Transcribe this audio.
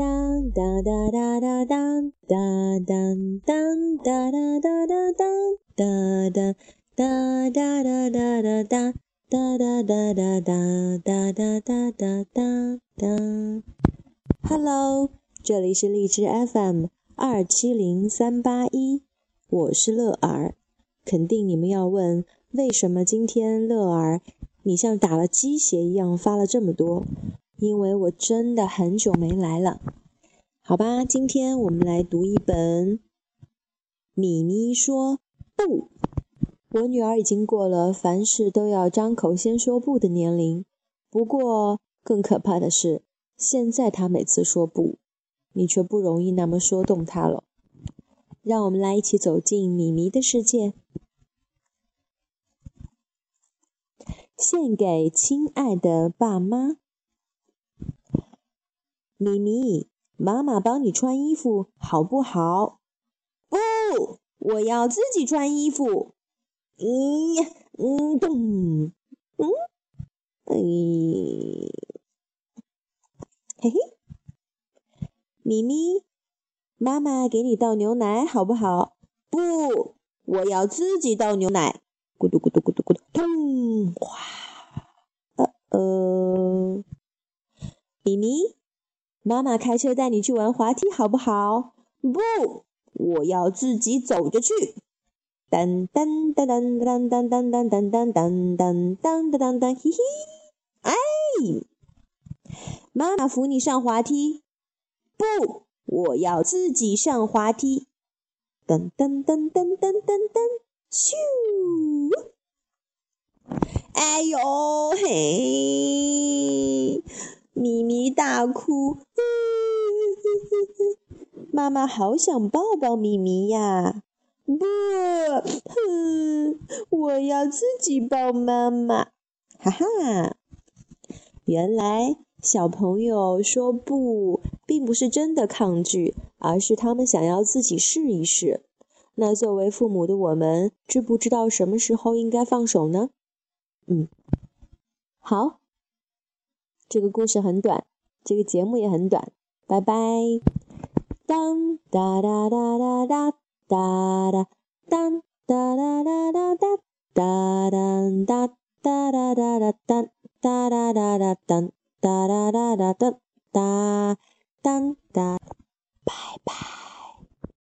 当当当当当当当当当当当当当当当哒哒哒哒哒哒哒哒哒哒哒哒哒哒哒。Hello， 这里是荔枝 FM 270381，我是乐儿。肯定你们要问，为什么今天乐儿你像打了鸡血一样发了这么多？因为我真的很久没来了。好吧，今天我们来读一本《米咪说不》。我女儿已经过了凡事都要张口先说不的年龄，不过更可怕的是，现在她每次说不，你却不容易那么说动她了。让我们来一起走进米咪的世界。献给亲爱的爸妈。米米，妈妈帮你穿衣服好不好？不，我要自己穿衣服。咚，嘿嘿。米米，妈妈给你倒牛奶好不好？不，我要自己倒牛奶。咕嘟咕嘟咕嘟咕嘟，咚，哗，米米，妈妈开车带你去玩滑梯好不好？不，我要自己走着去。当当当当当当当当当当当当当当当，嘿嘿，哎，妈妈扶你上滑梯。不，我要自己上滑梯。噔噔噔噔噔噔噔，咻！哎呦嘿！咪咪大哭，妈妈好想抱抱咪咪呀！不，我要自己抱妈妈，哈哈！原来小朋友说不，并不是真的抗拒，而是他们想要自己试一试。那作为父母的我们，知不知道什么时候应该放手呢？好，这个故事很短，这个节目也很短，拜拜。当哒哒哒哒哒哒哒，当哒哒哒哒哒哒哒哒哒哒哒哒哒哒哒哒哒哒哒哒哒哒哒，当哒，拜拜。